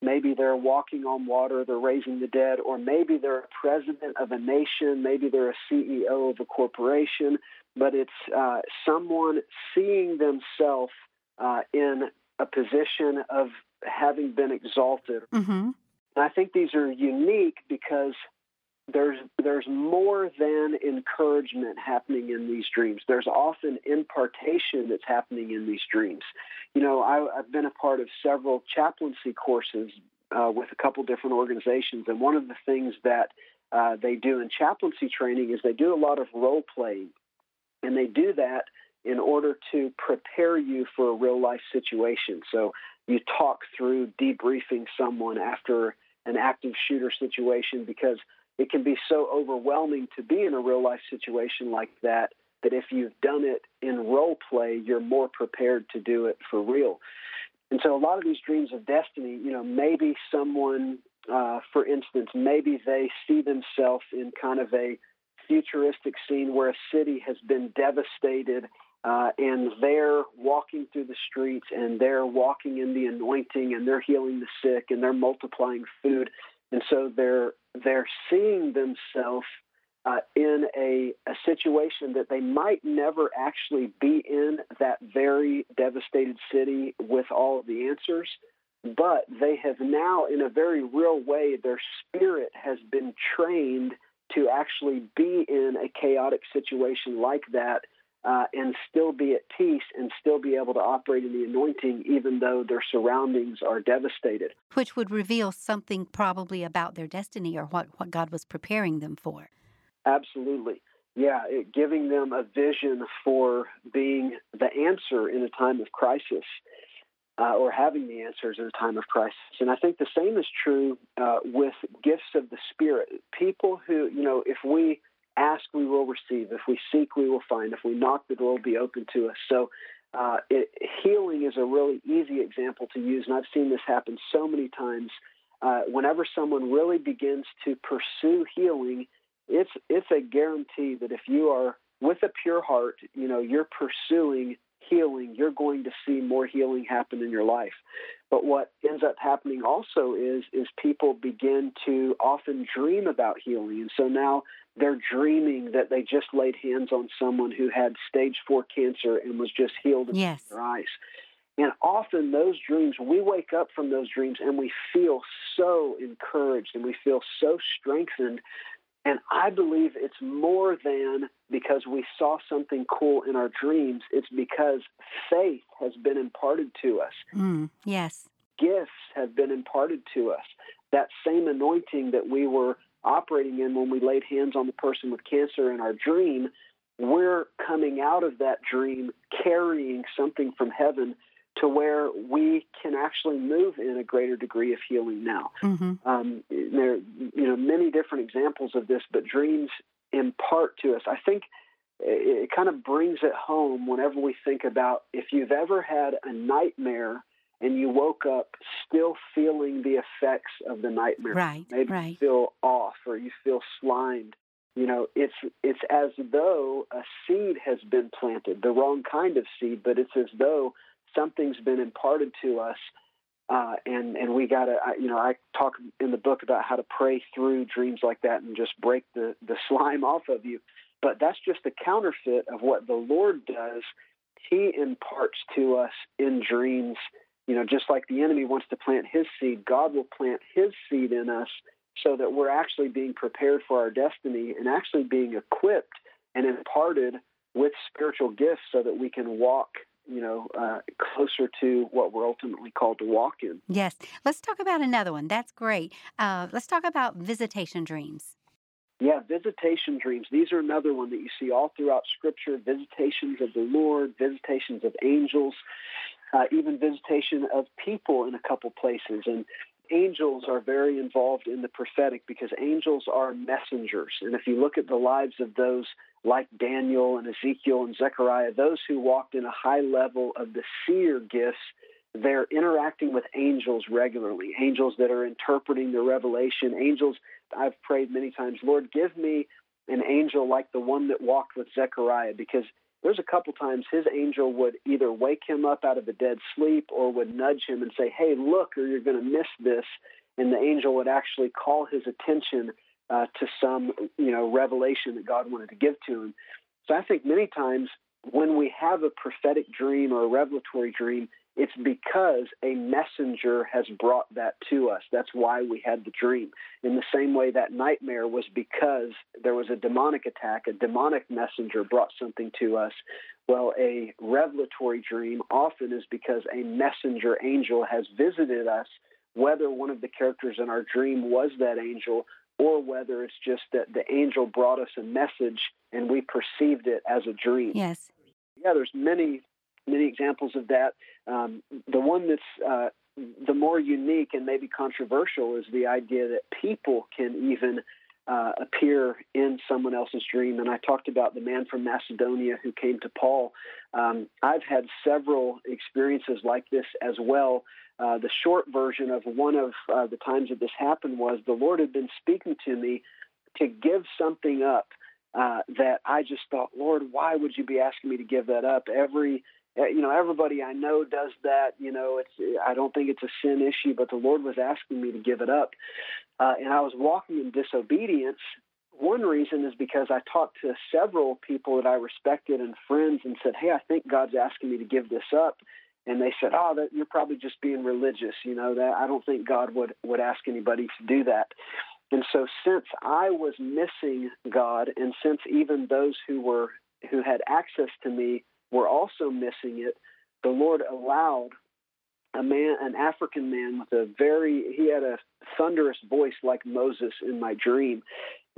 Maybe they're walking on water. They're raising the dead. Or maybe they're a president of a nation. Maybe they're a C E O of a corporation. But it's uh, someone seeing themselves uh, in a position of having been exalted. Mm-hmm. And I think these are unique because there's there's more than encouragement happening in these dreams. There's often impartation that's happening in these dreams. You know, I, I've been a part of several chaplaincy courses uh, with a couple different organizations, and one of the things that uh, they do in chaplaincy training is they do a lot of role playing, and they do that in order to prepare you for a real-life situation. So you talk through debriefing someone after an active shooter situation because it can be so overwhelming to be in a real-life situation like that that if you've done it in role play, you're more prepared to do it for real. And so a lot of these dreams of destiny, you know, maybe someone, uh, for instance, maybe they see themselves in kind of a futuristic scene where a city has been devastated. Uh, and they're walking through the streets, and they're walking in the anointing, and they're healing the sick, and they're multiplying food. And so they're they're seeing themselves uh, in a, a situation that they might never actually be in, that very devastated city with all of the answers. But they have now, in a very real way, their spirit has been trained to actually be in a chaotic situation like that. Uh, and still be at peace and still be able to operate in the anointing, even though their surroundings are devastated. Which would reveal something probably about their destiny or what, what God was preparing them for. Absolutely. Yeah, it, giving them a vision for being the answer in a time of crisis uh, or having the answers in a time of crisis. And I think the same is true uh, with gifts of the Spirit. People who, you know, if we ask, we will receive. If we seek, we will find. If we knock, the door will be open to us. So uh, it, healing is a really easy example to use, and I've seen this happen so many times. Uh, whenever someone really begins to pursue healing, it's it's a guarantee that if you are with a pure heart, you know, you're pursuing healing, you're going to see more healing happen in your life. But what ends up happening also is is people begin to often dream about healing. And so now they're dreaming that they just laid hands on someone who had stage four cancer and was just healed in yes. their eyes. And often those dreams, we wake up from those dreams and we feel so encouraged and we feel so strengthened. And I believe it's more than because we saw something cool in our dreams. It's because faith has been imparted to us. Mm, yes. Gifts have been imparted to us. That same anointing that we were operating in when we laid hands on the person with cancer in our dream, we're coming out of that dream carrying something from heaven to where we can actually move in a greater degree of healing now. Mm-hmm. Um, there are you know, many different examples of this, but dreams impart to us. I think it, it kind of brings it home whenever we think about if you've ever had a nightmare and you woke up still feeling the effects of the nightmare. Right, Maybe right. you feel off or you feel slimed. You know, it's it's as though a seed has been planted, the wrong kind of seed, but it's as though something's been imparted to us, uh, and, and we got to, you know, I talk in the book about how to pray through dreams like that and just break the, the slime off of you. But that's just a counterfeit of what the Lord does. He imparts to us in dreams. You know, just like the enemy wants to plant his seed, God will plant his seed in us so that we're actually being prepared for our destiny and actually being equipped and imparted with spiritual gifts so that we can walk, you know, uh, closer to what we're ultimately called to walk in. Yes. Let's talk about another one. That's great. Uh, let's talk about visitation dreams. Yeah, visitation dreams. These are another one that you see all throughout Scripture, visitations of the Lord, visitations of angels, uh, even visitation of people in a couple places. And angels are very involved in the prophetic because angels are messengers. And if you look at the lives of those like Daniel and Ezekiel and Zechariah, those who walked in a high level of the seer gifts, they're interacting with angels regularly, angels that are interpreting the revelation, angels. I've prayed many times, Lord, give me an angel like the one that walked with Zechariah, because there's a couple times his angel would either wake him up out of a dead sleep or would nudge him and say, hey, look, or you're going to miss this. And the angel would actually call his attention uh, to some, you know, revelation that God wanted to give to him. So I think many times when we have a prophetic dream or a revelatory dream, it's because a messenger has brought that to us. That's why we had the dream. In the same way, that nightmare was because there was a demonic attack. A demonic messenger brought something to us. Well, a revelatory dream often is because a messenger angel has visited us, whether one of the characters in our dream was that angel or whether it's just that the angel brought us a message and we perceived it as a dream. Yes. Yeah, there's many many examples of that. Um, the one that's uh, the more unique and maybe controversial is the idea that people can even uh, appear in someone else's dream. And I talked about the man from Macedonia who came to Paul. Um, I've had several experiences like this as well. Uh, the short version of one of uh, the times that this happened was the Lord had been speaking to me to give something up uh, that I just thought, Lord, why would you be asking me to give that up? Every You know, everybody I know does that. You know, it's I don't think it's a sin issue, but the Lord was asking me to give it up. Uh, and I was walking in disobedience. One reason is because I talked to several people that I respected and friends and said, hey, I think God's asking me to give this up. And they said, oh, that you're probably just being religious. You know, that I don't think God would, would ask anybody to do that. And so since I was missing God, and since even those who were who had access to me were also missing it, the Lord allowed a man, an African man with a very, he had a thunderous voice like Moses in my dream.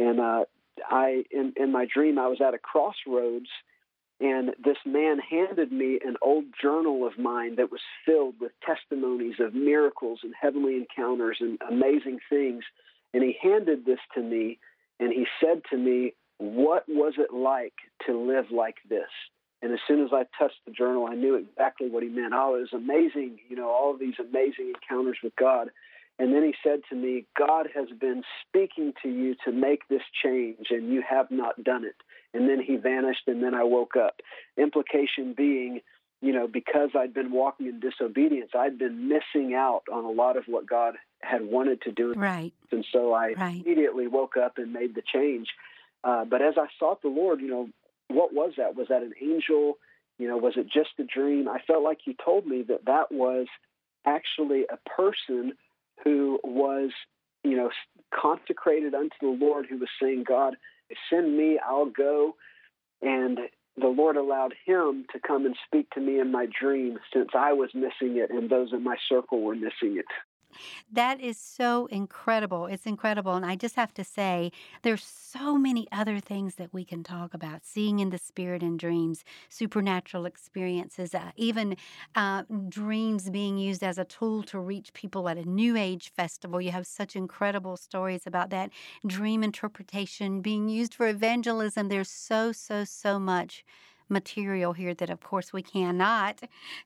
And uh, I, in, in my dream, I was at a crossroads, and this man handed me an old journal of mine that was filled with testimonies of miracles and heavenly encounters and amazing things. And he handed this to me, and he said to me, what was it like to live like this? And as soon as I touched the journal, I knew exactly what he meant. Oh, it was amazing, you know, all of these amazing encounters with God. And then he said to me, God has been speaking to you to make this change, and you have not done it. And then he vanished, and then I woke up. Implication being, you know, because I'd been walking in disobedience, I'd been missing out on a lot of what God had wanted to do. Right. And so I right. immediately woke up and made the change. Uh, but as I sought the Lord, you know, what was that? Was that an angel? You know, was it just a dream? I felt like you told me that that was actually a person who was, you know, consecrated unto the Lord, who was saying, God, send me, I'll go. And the Lord allowed him to come and speak to me in my dream since I was missing it and those in my circle were missing it. That is so incredible. It's incredible. And I just have to say, there's so many other things that we can talk about, seeing in the spirit and dreams, supernatural experiences, uh, even uh, dreams being used as a tool to reach people at a New Age festival. You have such incredible stories about that. Dream interpretation being used for evangelism. There's so, so, so much material here that, of course, we cannot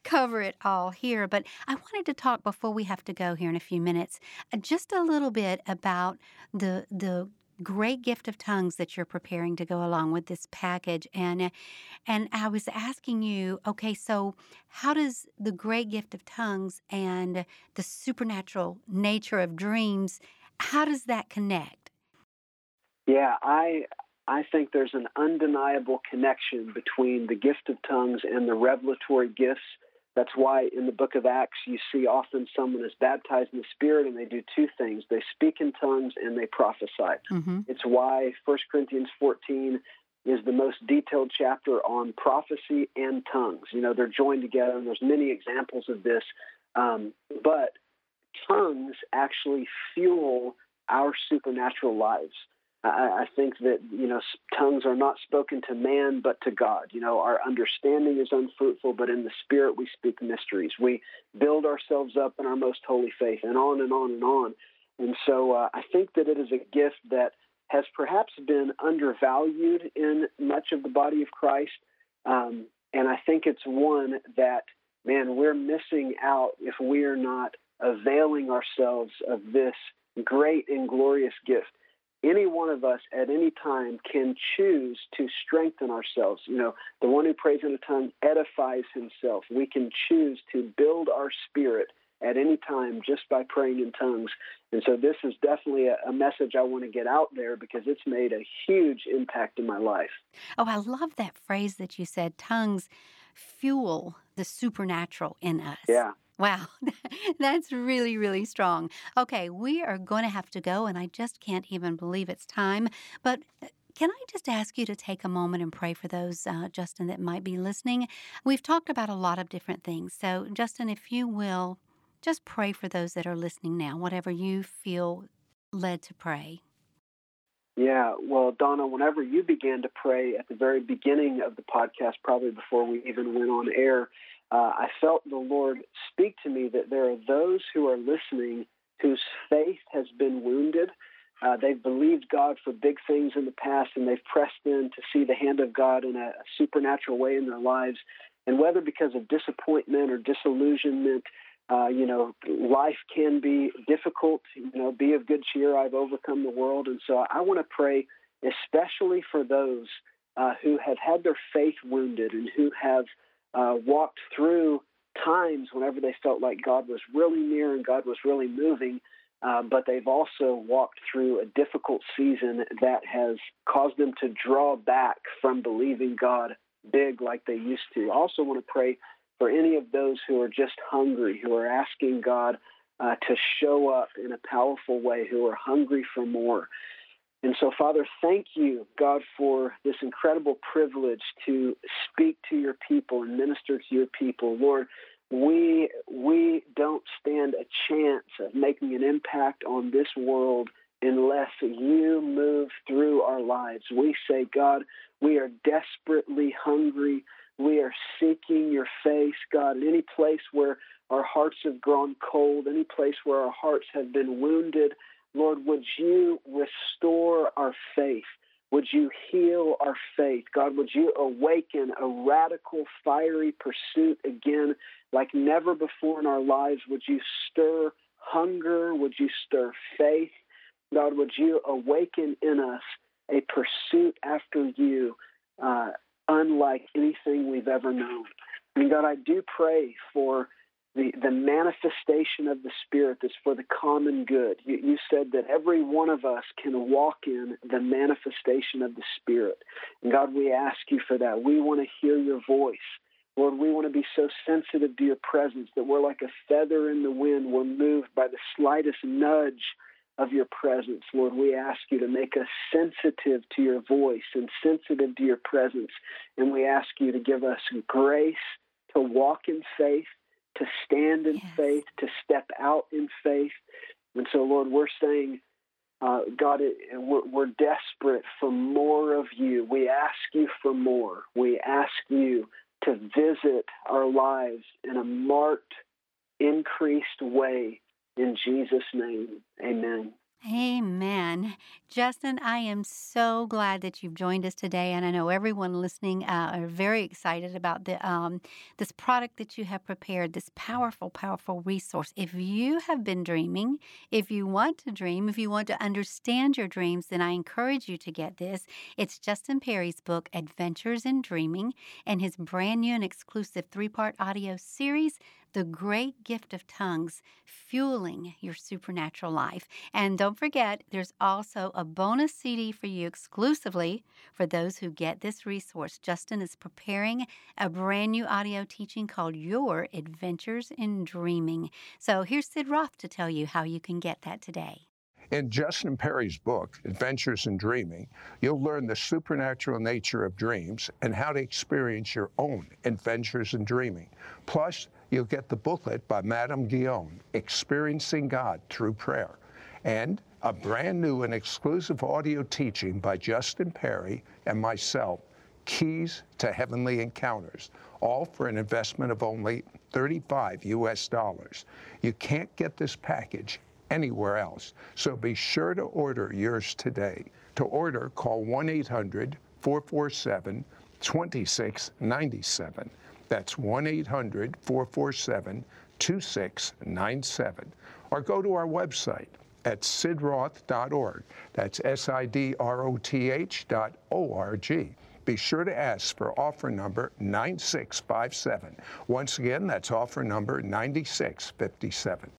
cover it all here. But I wanted to talk before we have to go here in a few minutes, just a little bit about the the great gift of tongues that you're preparing to go along with this package. And and I was asking you, okay, so how does the great gift of tongues and the supernatural nature of dreams, how does that connect? Yeah, I I think there's an undeniable connection between the gift of tongues and the revelatory gifts. That's why in the book of Acts, you see often someone is baptized in the Spirit and they do two things. They speak in tongues and they prophesy. Mm-hmm. It's why First Corinthians fourteen is the most detailed chapter on prophecy and tongues. You know, they're joined together, and there's many examples of this. Um, but tongues actually fuel our supernatural lives. I think that, you know, tongues are not spoken to man, but to God. You know, our understanding is unfruitful, but in the Spirit we speak mysteries. We build ourselves up in our most holy faith, and on and on and on. And so uh, I think that it is a gift that has perhaps been undervalued in much of the body of Christ. Um, and I think it's one that, man, we're missing out if we are not availing ourselves of this great and glorious gift. Any one of us at any time can choose to strengthen ourselves. You know, the one who prays in a tongue edifies himself. We can choose to build our spirit at any time just by praying in tongues. And so this is definitely a, a message I want to get out there because it's made a huge impact in my life. Oh, I love that phrase that you said, tongues fuel the supernatural in us. Yeah. Wow, that's really, really strong. Okay, we are going to have to go, and I just can't even believe it's time. But can I just ask you to take a moment and pray for those, uh, Justin, that might be listening? We've talked about a lot of different things. So, Justin, if you will, just pray for those that are listening now, whatever you feel led to pray. Yeah, well, Donna, whenever you began to pray at the very beginning of the podcast, probably before we even went on air, Uh, I felt the Lord speak to me that there are those who are listening whose faith has been wounded. Uh, they've believed God for big things in the past, and they've pressed in to see the hand of God in a supernatural way in their lives. And whether because of disappointment or disillusionment, uh, you know, life can be difficult. You know, be of good cheer. I've overcome the world. And so I want to pray especially for those uh, who have had their faith wounded and who have Uh, walked through times whenever they felt like God was really near and God was really moving, uh, but they've also walked through a difficult season that has caused them to draw back from believing God big like they used to. I also want to pray for any of those who are just hungry, who are asking God uh, to show up in a powerful way, who are hungry for more. And so, Father, thank you, God, for this incredible privilege to speak to your people and minister to your people. Lord, we we don't stand a chance of making an impact on this world unless you move through our lives. We say, God, we are desperately hungry. We are seeking your face, God, in any place where our hearts have grown cold, any place where our hearts have been wounded. Lord, would you restore our faith? Would you heal our faith? God, would you awaken a radical, fiery pursuit again like never before in our lives? Would you stir hunger? Would you stir faith? God, would you awaken in us a pursuit after you uh, unlike anything we've ever known? And God, I do pray for The, the manifestation of the Spirit that's for the common good. You, you said that every one of us can walk in the manifestation of the Spirit. And God, we ask you for that. We want to hear your voice. Lord, we want to be so sensitive to your presence that we're like a feather in the wind. We're moved by the slightest nudge of your presence. Lord, we ask you to make us sensitive to your voice and sensitive to your presence. And we ask you to give us grace to walk in faith, to stand in yes. faith, to step out in faith. And so, Lord, we're saying, uh, God, it, we're, we're desperate for more of you. We ask you for more. We ask you to visit our lives in a marked, increased way. In Jesus' name, amen. Amen. Justin, I am so glad that you've joined us today, and I know everyone listening uh, are very excited about the um, this product that you have prepared, this powerful, powerful resource. If you have been dreaming, if you want to dream, if you want to understand your dreams, then I encourage you to get this. It's Justin Perry's book, Adventures in Dreaming, and his brand new and exclusive three-part audio series, The Great Gift of Tongues, Fueling Your Supernatural Life. And don't forget, there's also a bonus C D for you exclusively for those who get this resource. Justin is preparing a brand new audio teaching called Your Adventures in Dreaming. So here's Sid Roth to tell you how you can get that today. In Justin Perry's book, Adventures in Dreaming, you'll learn the supernatural nature of dreams and how to experience your own adventures in dreaming. Plus, you'll get the booklet by Madame Guyon, Experiencing God Through Prayer, and a brand new and exclusive audio teaching by Justin Perry and myself, Keys to Heavenly Encounters, all for an investment of only thirty-five U S dollars. You can't get this package anywhere else, so be sure to order yours today. To order, call one eight hundred, four four seven, two six nine seven. That's one eight hundred, four four seven, two six nine seven. Or go to our website at sid roth dot org. That's S-I-D-R-O-T-H dot O-R-G. Be sure to ask for offer number ninety-six fifty-seven. Once again, that's offer number ninety-six fifty-seven.